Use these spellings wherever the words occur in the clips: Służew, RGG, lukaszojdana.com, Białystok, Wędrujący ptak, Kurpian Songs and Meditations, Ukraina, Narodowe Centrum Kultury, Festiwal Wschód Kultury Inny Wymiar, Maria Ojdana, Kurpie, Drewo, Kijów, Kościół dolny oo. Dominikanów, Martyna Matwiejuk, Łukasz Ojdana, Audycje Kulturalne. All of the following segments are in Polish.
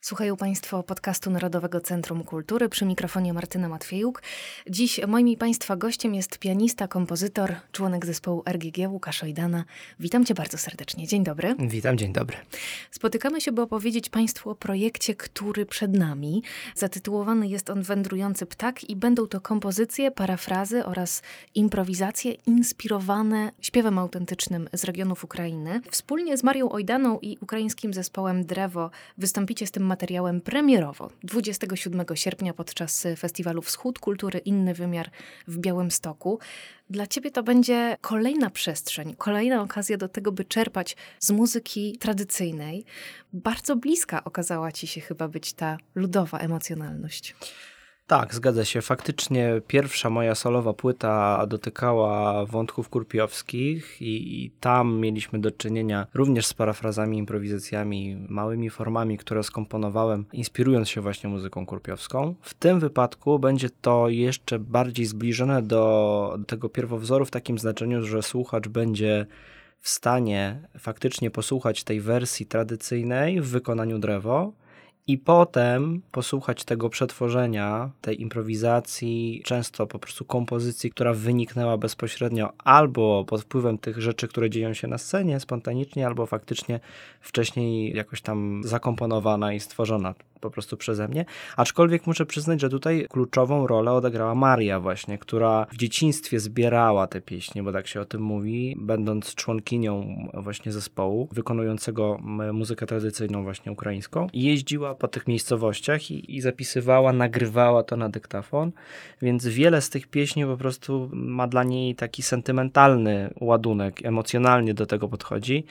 Słuchają Państwo podcastu Narodowego Centrum Kultury. Przy mikrofonie Martyna Matwiejuk. Dziś moim i Państwa gościem jest pianista, kompozytor, członek zespołu RGG Łukasz Ojdana. Witam Cię bardzo serdecznie. Dzień dobry. Witam, dzień dobry. Spotykamy się, by opowiedzieć Państwu o projekcie, który przed nami. Zatytułowany jest on Wędrujący ptak i będą to kompozycje, parafrazy oraz improwizacje inspirowane śpiewem autentycznym z regionów Ukrainy. Wspólnie z Marią Ojdaną i ukraińskim zespołem Drewo wystąpicie z tym materiałem premierowo 27 sierpnia podczas Festiwalu Wschód Kultury Inny Wymiar w Białymstoku. Dla Ciebie to będzie kolejna przestrzeń, kolejna okazja do tego, by czerpać z muzyki tradycyjnej. Bardzo bliska okazała Ci się chyba być ta ludowa emocjonalność. Tak, zgadza się. Faktycznie pierwsza moja solowa płyta dotykała wątków kurpiowskich i tam mieliśmy do czynienia również z parafrazami, improwizacjami, małymi formami, które skomponowałem, inspirując się właśnie muzyką kurpiowską. W tym wypadku będzie to jeszcze bardziej zbliżone do tego pierwowzoru w takim znaczeniu, że słuchacz będzie w stanie faktycznie posłuchać tej wersji tradycyjnej w wykonaniu Drewo, i potem posłuchać tego przetworzenia, tej improwizacji, często po prostu kompozycji, która wyniknęła bezpośrednio albo pod wpływem tych rzeczy, które dzieją się na scenie spontanicznie, albo faktycznie wcześniej jakoś tam zakomponowana i stworzona po prostu przeze mnie. Aczkolwiek muszę przyznać, że tutaj kluczową rolę odegrała Maria właśnie, która w dzieciństwie zbierała te pieśnie, bo tak się o tym mówi, będąc członkinią właśnie zespołu wykonującego muzykę tradycyjną właśnie ukraińską. Jeździła po tych miejscowościach i zapisywała, nagrywała to na dyktafon, więc wiele z tych pieśni po prostu ma dla niej taki sentymentalny ładunek, emocjonalnie do tego podchodzi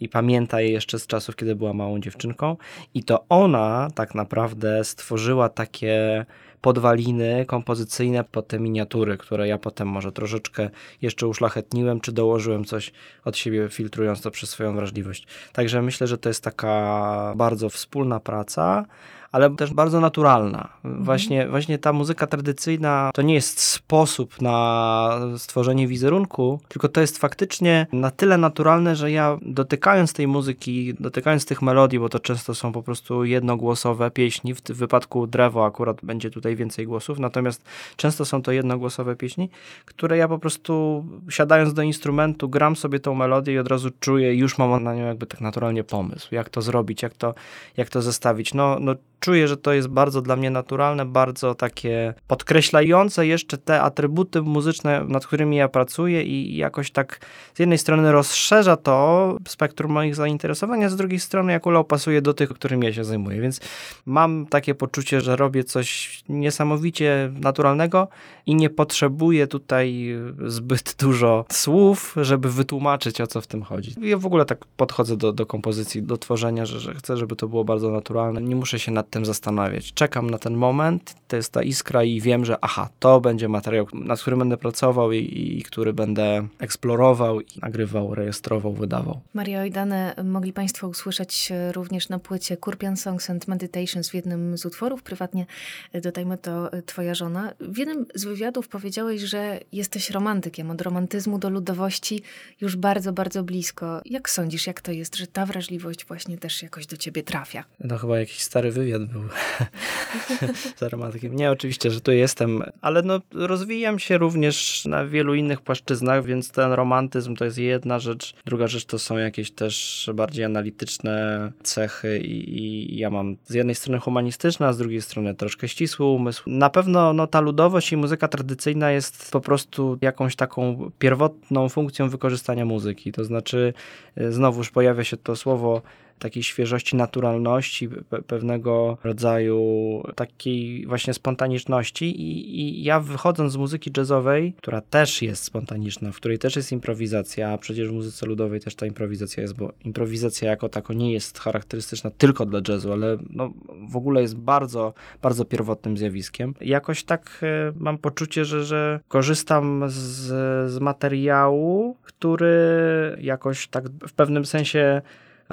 i pamięta je jeszcze z czasów, kiedy była małą dziewczynką i to ona tak naprawdę stworzyła takie podwaliny kompozycyjne pod te miniatury, które ja potem może troszeczkę jeszcze uszlachetniłem, czy dołożyłem coś od siebie, filtrując to przez swoją wrażliwość. Także myślę, że to jest taka bardzo wspólna praca, ale też bardzo naturalna. Właśnie ta muzyka tradycyjna to nie jest sposób na stworzenie wizerunku, tylko to jest faktycznie na tyle naturalne, że ja dotykając tej muzyki, dotykając tych melodii, bo to często są po prostu jednogłosowe pieśni, w tym wypadku Drewo akurat będzie tutaj więcej głosów, natomiast często są to jednogłosowe pieśni, które ja po prostu siadając do instrumentu gram sobie tą melodię i od razu czuję, już mam na nią jakby tak naturalnie pomysł, jak to zrobić, jak to zestawić. Czuję, że to jest bardzo dla mnie naturalne, bardzo takie podkreślające jeszcze te atrybuty muzyczne, nad którymi ja pracuję i jakoś tak z jednej strony rozszerza to spektrum moich zainteresowań, a z drugiej strony jak ulał pasuje do tych, którymi ja się zajmuję, więc mam takie poczucie, że robię coś niesamowicie naturalnego i nie potrzebuję tutaj zbyt dużo słów, żeby wytłumaczyć, o co w tym chodzi. Ja w ogóle tak podchodzę do kompozycji, do tworzenia, że chcę, żeby to było bardzo naturalne, nie muszę się nad tym zastanawiać. Czekam na ten moment, to jest ta iskra i wiem, że to będzie materiał, nad którym będę pracował i który będę eksplorował, i nagrywał, rejestrował, wydawał. Maria Ojdana mogli Państwo usłyszeć również na płycie Kurpian Songs and Meditations w jednym z utworów, prywatnie dodajmy to Twoja żona. W jednym z wywiadów powiedziałeś, że jesteś romantykiem, od romantyzmu do ludowości już bardzo, bardzo blisko. Jak sądzisz, jak to jest, że ta wrażliwość właśnie też jakoś do Ciebie trafia? No chyba jakiś stary wywiad był za romantykiem. Nie, oczywiście, że tu jestem, ale rozwijam się również na wielu innych płaszczyznach, więc ten romantyzm to jest jedna rzecz. Druga rzecz to są jakieś też bardziej analityczne cechy i ja mam z jednej strony humanistyczne, a z drugiej strony troszkę ścisły umysł. Na pewno ta ludowość i muzyka tradycyjna jest po prostu jakąś taką pierwotną funkcją wykorzystania muzyki. To znaczy, znowuż pojawia się to słowo takiej świeżości, naturalności, pewnego rodzaju takiej właśnie spontaniczności i ja wychodząc z muzyki jazzowej, która też jest spontaniczna, w której też jest improwizacja, a przecież w muzyce ludowej też ta improwizacja jest, bo improwizacja jako taka nie jest charakterystyczna tylko dla jazzu, ale w ogóle jest bardzo, bardzo pierwotnym zjawiskiem. Jakoś tak mam poczucie, że korzystam z materiału, który jakoś tak w pewnym sensie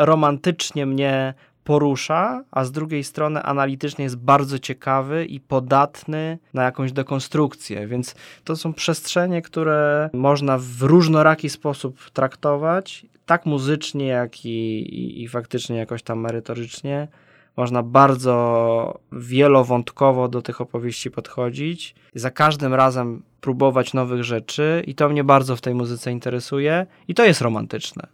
romantycznie mnie porusza, a z drugiej strony analitycznie jest bardzo ciekawy i podatny na jakąś dekonstrukcję, więc to są przestrzenie, które można w różnoraki sposób traktować, tak muzycznie, jak i faktycznie jakoś tam merytorycznie. Można bardzo wielowątkowo do tych opowieści podchodzić, za każdym razem próbować nowych rzeczy i to mnie bardzo w tej muzyce interesuje i to jest romantyczne.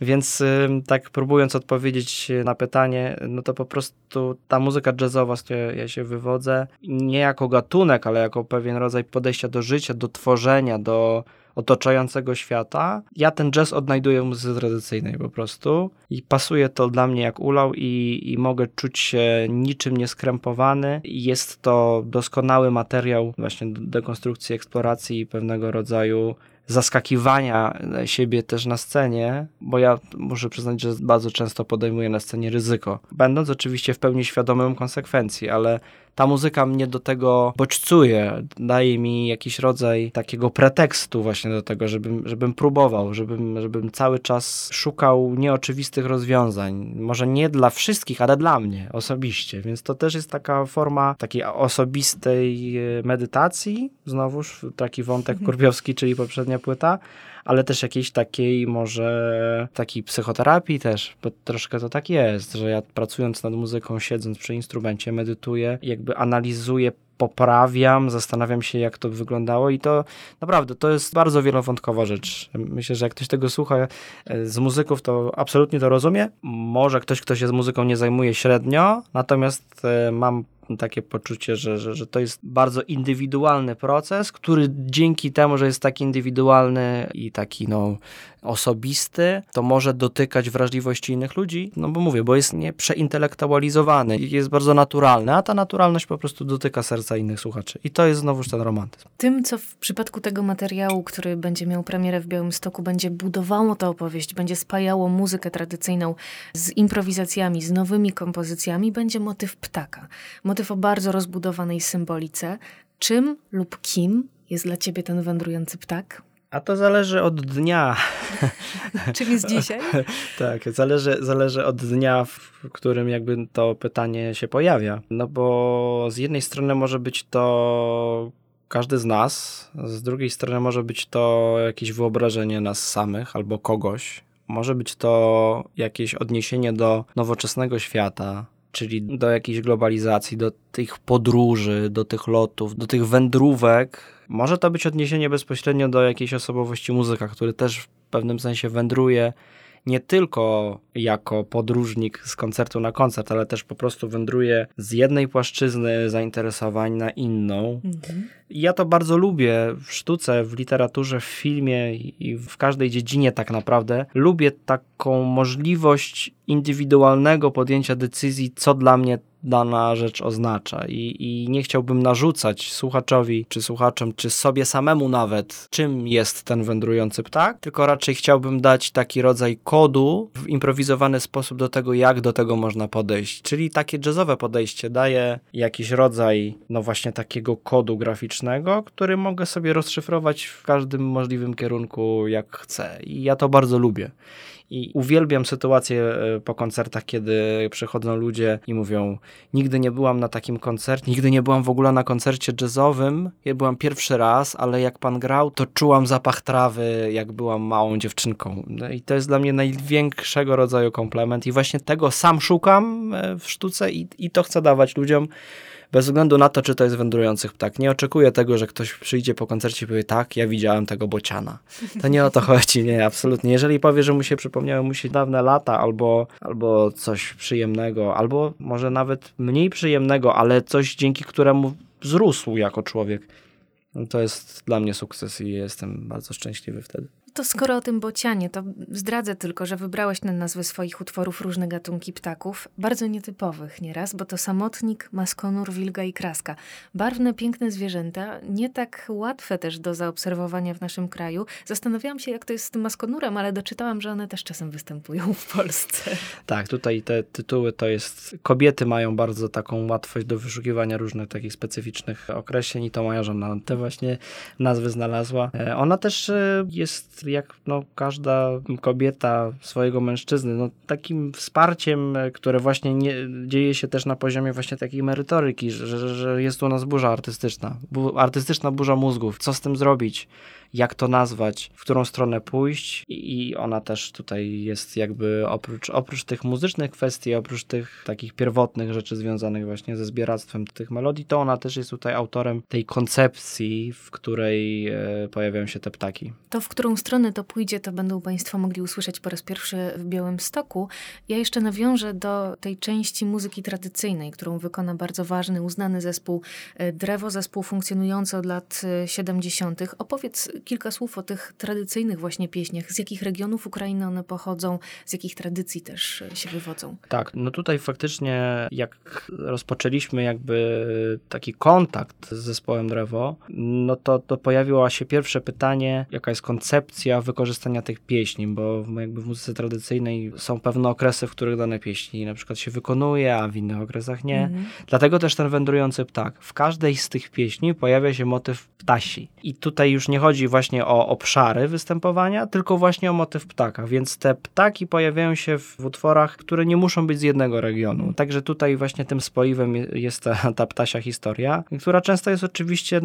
Więc tak próbując odpowiedzieć na pytanie, no to po prostu ta muzyka jazzowa, z której ja się wywodzę, nie jako gatunek, ale jako pewien rodzaj podejścia do życia, do tworzenia, do otaczającego świata. Ja ten jazz odnajduję w muzyce tradycyjnej po prostu i pasuje to dla mnie jak ulał i mogę czuć się niczym nieskrępowany. Jest to doskonały materiał właśnie do dekonstrukcji, eksploracji i pewnego rodzaju zaskakiwania siebie też na scenie, bo ja muszę przyznać, że bardzo często podejmuję na scenie ryzyko, będąc oczywiście w pełni świadomym konsekwencji, ale ta muzyka mnie do tego bodźcuje, daje mi jakiś rodzaj takiego pretekstu właśnie do tego, żebym próbował, żebym cały czas szukał nieoczywistych rozwiązań. Może nie dla wszystkich, ale dla mnie osobiście, więc to też jest taka forma takiej osobistej medytacji, znowuż taki wątek kurpiowski, czyli poprzednia płyta, ale też jakiejś takiej może takiej psychoterapii też, bo troszkę to tak jest, że ja pracując nad muzyką, siedząc przy instrumencie, medytuję, jakby analizuję, poprawiam, zastanawiam się, jak to wyglądało i to naprawdę, to jest bardzo wielowątkowa rzecz. Myślę, że jak ktoś tego słucha z muzyków, to absolutnie to rozumie. Może ktoś, kto się z muzyką nie zajmuje średnio, natomiast mam takie poczucie, że to jest bardzo indywidualny proces, który dzięki temu, że jest taki indywidualny i taki osobisty, to może dotykać wrażliwości innych ludzi, bo jest nieprzeintelektualizowany, jest bardzo naturalny, a ta naturalność po prostu dotyka serca innych słuchaczy. I to jest znowuż ten romantyzm. Tym, co w przypadku tego materiału, który będzie miał premierę w Białymstoku, będzie budowało tę opowieść, będzie spajało muzykę tradycyjną z improwizacjami, z nowymi kompozycjami, będzie motyw ptaka. Motyw o bardzo rozbudowanej symbolice. Czym lub kim jest dla ciebie ten wędrujący ptak? A to zależy od dnia. Czyli z dzisiaj? Tak, zależy od dnia, w którym jakby to pytanie się pojawia. No bo z jednej strony może być to każdy z nas, z drugiej strony może być to jakieś wyobrażenie nas samych albo kogoś. Może być to jakieś odniesienie do nowoczesnego świata, czyli do jakiejś globalizacji, do tych podróży, do tych lotów, do tych wędrówek. Może to być odniesienie bezpośrednio do jakiejś osobowości muzyka, który też w pewnym sensie wędruje nie tylko jako podróżnik z koncertu na koncert, ale też po prostu wędruje z jednej płaszczyzny zainteresowań na inną. Mhm. Ja to bardzo lubię w sztuce, w literaturze, w filmie i w każdej dziedzinie tak naprawdę. Lubię taką możliwość indywidualnego podjęcia decyzji, co dla mnie dana rzecz oznacza i nie chciałbym narzucać słuchaczowi, czy słuchaczom, czy sobie samemu nawet, czym jest ten wędrujący ptak, tylko raczej chciałbym dać taki rodzaj kodu w improwizowany sposób do tego, jak do tego można podejść, czyli takie jazzowe podejście daje jakiś rodzaj właśnie takiego kodu graficznego, który mogę sobie rozszyfrować w każdym możliwym kierunku, jak chcę i ja to bardzo lubię. I uwielbiam sytuacje po koncertach, kiedy przychodzą ludzie i mówią, nigdy nie byłam na takim koncercie, nigdy nie byłam w ogóle na koncercie jazzowym, ja byłam pierwszy raz, ale jak pan grał, to czułam zapach trawy, jak byłam małą dziewczynką. No i to jest dla mnie największego rodzaju komplement i właśnie tego sam szukam w sztuce i to chcę dawać ludziom, bez względu na to, czy to jest wędrujący ptak. Nie oczekuję tego, że ktoś przyjdzie po koncercie i powie, tak, ja widziałem tego bociana. To nie o to chodzi, nie, absolutnie. Jeżeli powie, że mu się przypomniały dawne lata, albo coś przyjemnego, albo może nawet mniej przyjemnego, ale coś, dzięki któremu wzrósł jako człowiek, to jest dla mnie sukces i jestem bardzo szczęśliwy wtedy. To skoro o tym bocianie, to zdradzę tylko, że wybrałeś na nazwy swoich utworów różne gatunki ptaków, bardzo nietypowych nieraz, bo to samotnik, maskonur, wilga i kraska. Barwne, piękne zwierzęta, nie tak łatwe też do zaobserwowania w naszym kraju. Zastanawiałam się, jak to jest z tym maskonurem, ale doczytałam, że one też czasem występują w Polsce. Tak, tutaj te tytuły to jest... Kobiety mają bardzo taką łatwość do wyszukiwania różnych takich specyficznych określeń i to moja żona te właśnie nazwy znalazła. Ona też jest jest jak każda kobieta swojego mężczyzny. Takim wsparciem, które właśnie dzieje się też na poziomie właśnie takiej merytoryki, że jest u nas burza artystyczna. Artystyczna burza mózgów. Co z tym zrobić? Jak to nazwać? W którą stronę pójść? I ona też tutaj jest jakby oprócz tych muzycznych kwestii, oprócz tych takich pierwotnych rzeczy związanych właśnie ze zbieractwem tych melodii, to ona też jest tutaj autorem tej koncepcji, w której pojawiają się te ptaki. To w którą stronę to pójdzie, to będą Państwo mogli usłyszeć po raz pierwszy w Białymstoku. Ja jeszcze nawiążę do tej części muzyki tradycyjnej, którą wykona bardzo ważny, uznany zespół Drewo, zespół funkcjonujący od lat 70. Opowiedz kilka słów o tych tradycyjnych właśnie pieśniach. Z jakich regionów Ukrainy one pochodzą, z jakich tradycji też się wywodzą? Tak, tutaj faktycznie jak rozpoczęliśmy jakby taki kontakt z zespołem Drewo, to pojawiło się pierwsze pytanie, jaka jest koncepcja wykorzystania tych pieśni, bo jakby w muzyce tradycyjnej są pewne okresy, w których dane pieśni na przykład się wykonuje, a w innych okresach nie. Dlatego też ten wędrujący ptak. W każdej z tych pieśni pojawia się motyw ptasi. I tutaj już nie chodzi właśnie o obszary występowania, tylko właśnie o motyw ptaka, więc te ptaki pojawiają się w utworach, które nie muszą być z jednego regionu. Także tutaj właśnie tym spoiwem jest ta ptasia historia, która często jest oczywiście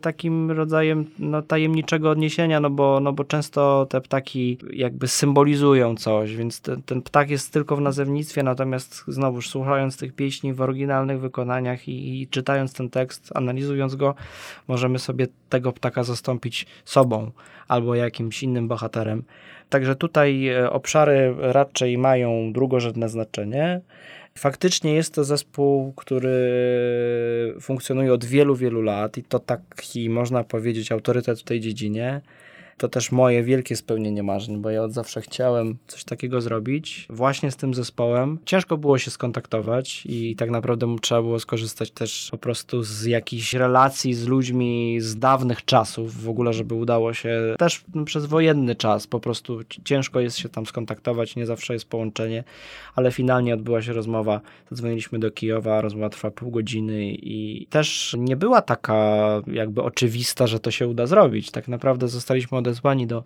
takim rodzajem tajemniczego odniesienia, bo często te ptaki jakby symbolizują coś, więc ten ptak jest tylko w nazewnictwie, natomiast znowuż słuchając tych pieśni w oryginalnych wykonaniach i czytając ten tekst, analizując go, możemy sobie tego ptaka zastąpić sobą albo jakimś innym bohaterem. Także tutaj obszary raczej mają drugorzędne znaczenie. Faktycznie jest to zespół, który funkcjonuje od wielu, wielu lat i to taki, można powiedzieć, autorytet w tej dziedzinie. To też moje wielkie spełnienie marzeń, bo ja od zawsze chciałem coś takiego zrobić właśnie z tym zespołem. Ciężko było się skontaktować i tak naprawdę trzeba było skorzystać też po prostu z jakichś relacji z ludźmi z dawnych czasów w ogóle, żeby udało się też przez wojenny czas. Po prostu ciężko jest się tam skontaktować, nie zawsze jest połączenie, ale finalnie odbyła się rozmowa. Zadzwoniliśmy do Kijowa, rozmowa trwa pół godziny i też nie była taka jakby oczywista, że to się uda zrobić. Tak naprawdę zostaliśmy odezwani do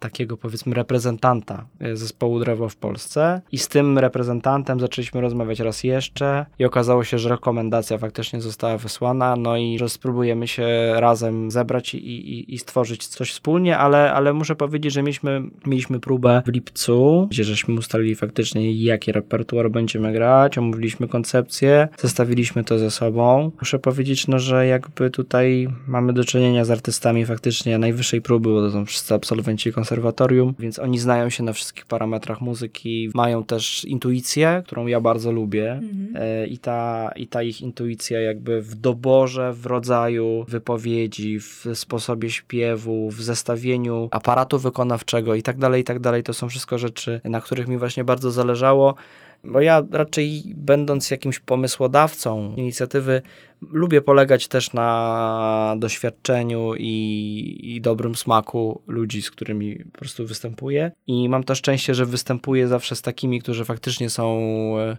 takiego, powiedzmy, reprezentanta zespołu Drewo w Polsce i z tym reprezentantem zaczęliśmy rozmawiać raz jeszcze i okazało się, że rekomendacja faktycznie została wysłana, i że spróbujemy się razem zebrać i stworzyć coś wspólnie, ale muszę powiedzieć, że mieliśmy próbę w lipcu, gdzie żeśmy ustalili faktycznie, jaki repertuar będziemy grać, omówiliśmy koncepcję, zestawiliśmy to ze sobą. Muszę powiedzieć, że jakby tutaj mamy do czynienia z artystami faktycznie najwyższej próby, bo to są wszyscy absolwenci konserwatorium, więc oni znają się na wszystkich parametrach muzyki, mają też intuicję, którą ja bardzo lubię i ta ich intuicja jakby w doborze, w rodzaju wypowiedzi, w sposobie śpiewu, w zestawieniu aparatu wykonawczego i tak dalej, to są wszystko rzeczy, na których mi właśnie bardzo zależało, bo ja raczej będąc jakimś pomysłodawcą inicjatywy lubię polegać też na doświadczeniu i dobrym smaku ludzi, z którymi po prostu występuję. I mam to szczęście, że występuję zawsze z takimi, którzy faktycznie są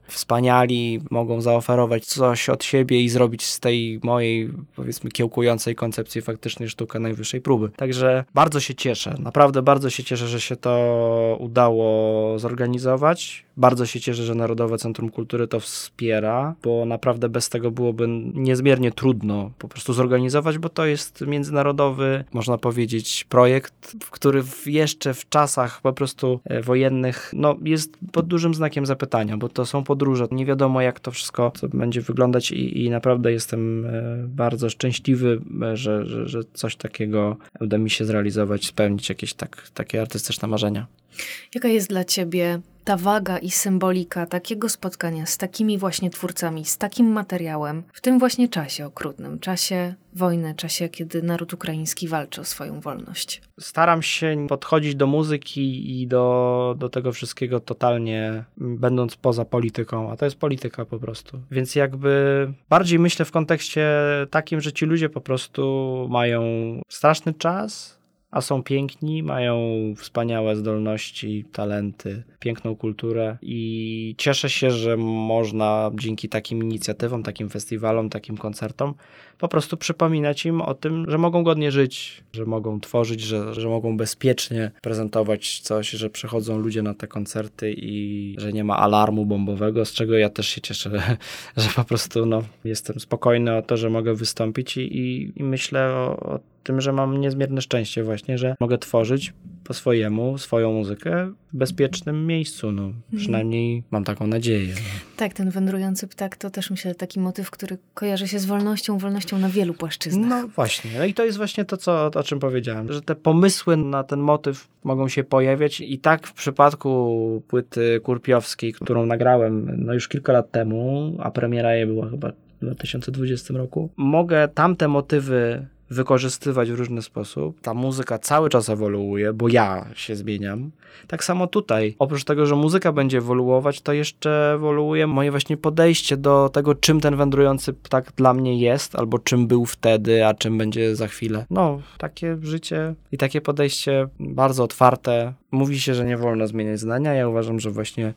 wspaniali, mogą zaoferować coś od siebie i zrobić z tej mojej, powiedzmy, kiełkującej koncepcji faktycznie sztukę najwyższej próby. Także bardzo się cieszę, naprawdę bardzo się cieszę, że się to udało zorganizować. Bardzo się cieszę, że Narodowe Centrum Kultury to wspiera, bo naprawdę bez tego byłoby niezmiernie trudno po prostu zorganizować, bo to jest międzynarodowy, można powiedzieć, projekt, który jeszcze w czasach po prostu wojennych jest pod dużym znakiem zapytania, bo to są podróże. Nie wiadomo, jak to wszystko będzie wyglądać i naprawdę jestem bardzo szczęśliwy, że coś takiego uda mi się zrealizować, spełnić jakieś takie artystyczne marzenia. Jaka jest dla ciebie ta waga i symbolika takiego spotkania z takimi właśnie twórcami, z takim materiałem, w tym właśnie czasie okrutnym, czasie wojny, czasie, kiedy naród ukraiński walczy o swoją wolność? Staram się podchodzić do muzyki i do tego wszystkiego totalnie, będąc poza polityką, a to jest polityka po prostu. Więc jakby bardziej myślę w kontekście takim, że ci ludzie po prostu mają straszny czas, a są piękni, mają wspaniałe zdolności, talenty, piękną kulturę i cieszę się, że można dzięki takim inicjatywom, takim festiwalom, takim koncertom po prostu przypominać im o tym, że mogą godnie żyć, że mogą tworzyć, że mogą bezpiecznie prezentować coś, że przychodzą ludzie na te koncerty i że nie ma alarmu bombowego, z czego ja też się cieszę, że po prostu jestem spokojny o to, że mogę wystąpić i myślę o tym, że mam niezmierne szczęście właśnie, że mogę tworzyć po swojemu, swoją muzykę w bezpiecznym miejscu. Przynajmniej mam taką nadzieję. Tak, ten wędrujący ptak to też myślę taki motyw, który kojarzy się z wolnością na wielu płaszczyznach. No właśnie. No i to jest właśnie to, o czym powiedziałem, że te pomysły na ten motyw mogą się pojawiać i tak w przypadku płyty Kurpiowskiej, którą nagrałem już kilka lat temu, a premiera jej była chyba w 2020 roku, mogę tamte motywy wykorzystywać w różny sposób. Ta muzyka cały czas ewoluuje, bo ja się zmieniam. Tak samo tutaj. Oprócz tego, że muzyka będzie ewoluować, to jeszcze ewoluuje moje właśnie podejście do tego, czym ten wędrujący ptak dla mnie jest, albo czym był wtedy, a czym będzie za chwilę. Takie życie i takie podejście bardzo otwarte. Mówi się, że nie wolno zmieniać zdania. Ja uważam, że właśnie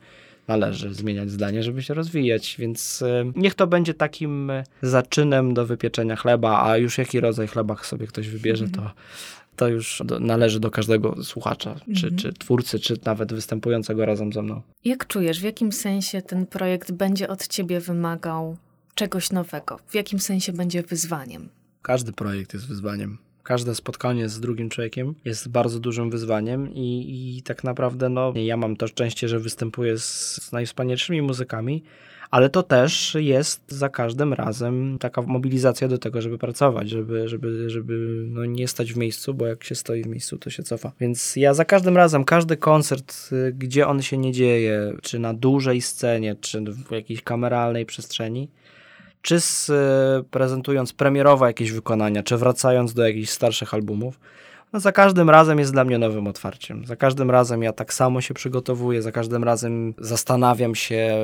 należy zmieniać zdanie, żeby się rozwijać, więc niech to będzie takim zaczynem do wypieczenia chleba, a już jaki rodzaj chleba sobie ktoś wybierze, to już należy do każdego słuchacza, czy twórcy, czy nawet występującego razem ze mną. Jak czujesz, w jakim sensie ten projekt będzie od ciebie wymagał czegoś nowego? W jakim sensie będzie wyzwaniem? Każdy projekt jest wyzwaniem. Każde spotkanie z drugim człowiekiem jest bardzo dużym wyzwaniem i tak naprawdę ja mam to szczęście, że występuję z najwspanialszymi muzykami, ale to też jest za każdym razem taka mobilizacja do tego, żeby pracować, żeby nie stać w miejscu, bo jak się stoi w miejscu, to się cofa. Więc ja za każdym razem, każdy koncert, gdzie on się nie dzieje, czy na dużej scenie, czy w jakiejś kameralnej przestrzeni, czy prezentując premierowo jakieś wykonania, czy wracając do jakichś starszych albumów, za każdym razem jest dla mnie nowym otwarciem. Za każdym razem ja tak samo się przygotowuję, za każdym razem zastanawiam się,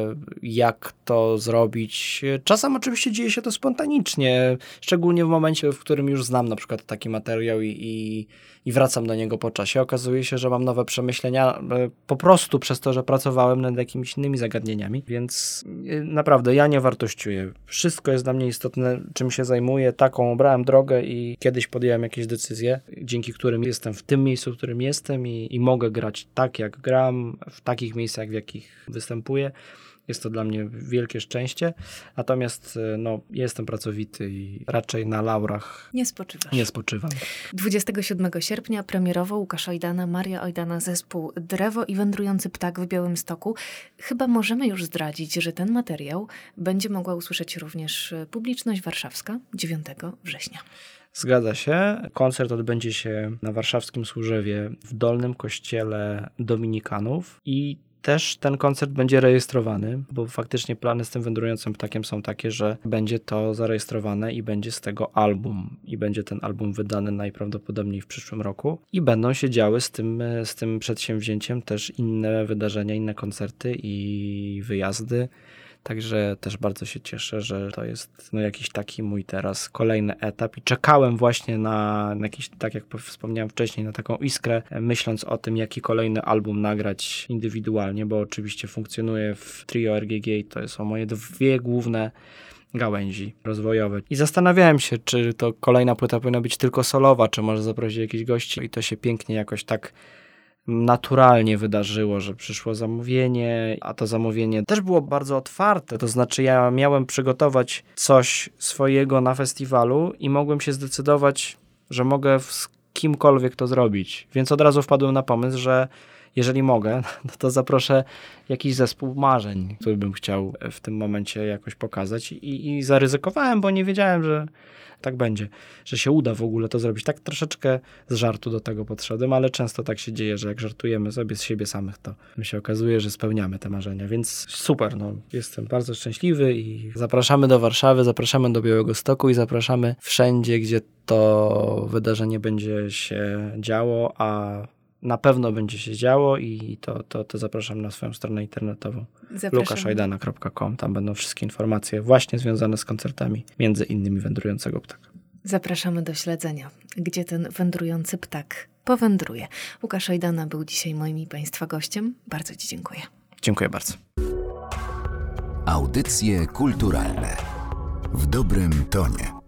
jak to zrobić. Czasem oczywiście dzieje się to spontanicznie, szczególnie w momencie, w którym już znam na przykład taki materiał i wracam do niego po czasie. Okazuje się, że mam nowe przemyślenia po prostu przez to, że pracowałem nad jakimiś innymi zagadnieniami, więc naprawdę ja nie wartościuję. Wszystko jest dla mnie istotne, czym się zajmuję, taką obrałem drogę i kiedyś podjąłem jakieś decyzje, dzięki którym jestem w tym miejscu, w którym jestem i mogę grać tak, jak gram, w takich miejscach, w jakich występuję. Jest to dla mnie wielkie szczęście. Natomiast jestem pracowity i raczej na laurach nie spoczywam. 27 sierpnia premierowo Łukasz Ojdana, Maria Ojdana, zespół Drewo i Wędrujący Ptak w Białymstoku. Chyba możemy już zdradzić, że ten materiał będzie mogła usłyszeć również publiczność warszawska 9 września. Zgadza się. Koncert odbędzie się na warszawskim Służewie w Dolnym Kościele Dominikanów i też ten koncert będzie rejestrowany, bo faktycznie plany z tym wędrującym ptakiem są takie, że będzie to zarejestrowane i będzie z tego album. I będzie ten album wydany najprawdopodobniej w przyszłym roku. I będą się działy z tym przedsięwzięciem też inne wydarzenia, inne koncerty i wyjazdy. Także też bardzo się cieszę, że to jest jakiś taki mój teraz kolejny etap i czekałem właśnie na jakiś, tak jak wspomniałem wcześniej, na taką iskrę, myśląc o tym, jaki kolejny album nagrać indywidualnie, bo oczywiście funkcjonuję w trio RGG i to są moje dwie główne gałęzi rozwojowe. I zastanawiałem się, czy to kolejna płyta powinna być tylko solowa, czy może zaprosić jakichś gości i to się pięknie jakoś tak naturalnie wydarzyło, że przyszło zamówienie, a to zamówienie też było bardzo otwarte, to znaczy ja miałem przygotować coś swojego na festiwalu i mogłem się zdecydować, że mogę z kimkolwiek to zrobić, więc od razu wpadłem na pomysł, że jeżeli mogę, to zaproszę jakiś zespół marzeń, który bym chciał w tym momencie jakoś pokazać i zaryzykowałem, bo nie wiedziałem, że tak będzie, że się uda w ogóle to zrobić. Tak troszeczkę z żartu do tego podszedłem, ale często tak się dzieje, że jak żartujemy sobie z siebie samych, to się okazuje, że spełniamy te marzenia, więc super, jestem bardzo szczęśliwy i zapraszamy do Warszawy, zapraszamy do Białegostoku i zapraszamy wszędzie, gdzie to wydarzenie będzie się działo, a na pewno będzie się działo i to zapraszam na swoją stronę internetową lukaszojdana.com. Tam będą wszystkie informacje właśnie związane z koncertami, między innymi Wędrującego Ptaka. Zapraszamy do śledzenia, gdzie ten wędrujący ptak powędruje. Łukasz Ojdana był dzisiaj moim i Państwa gościem. Bardzo Ci dziękuję. Dziękuję bardzo. Audycje kulturalne w dobrym tonie.